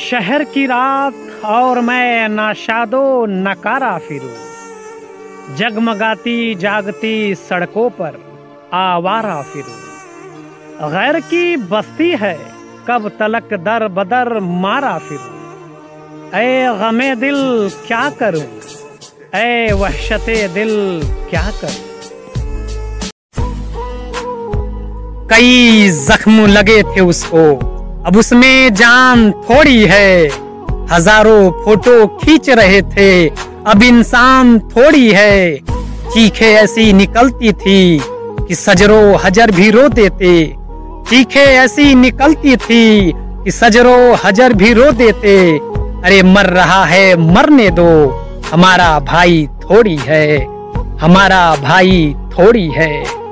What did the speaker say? शहर की रात और मैं ना शादो नकारा फिरूं, जगमगाती जागती सड़कों पर आवारा फिरूं। गैर की बस्ती है कब तलक दर बदर मारा फिरूं। ऐ गमे दिल क्या करूं, ऐ वहशते दिल क्या करूं। कई जख्म लगे थे उसको, अब उसमें जान थोड़ी है। हजारों फोटो खींच रहे थे, अब इंसान थोड़ी है। चीखे ऐसी निकलती थी कि सजरो हजर भी रो देते। चीखे ऐसी निकलती थी कि सजरो हजर भी रो देते। अरे मर रहा है मरने दो, हमारा भाई थोड़ी है, हमारा भाई थोड़ी है।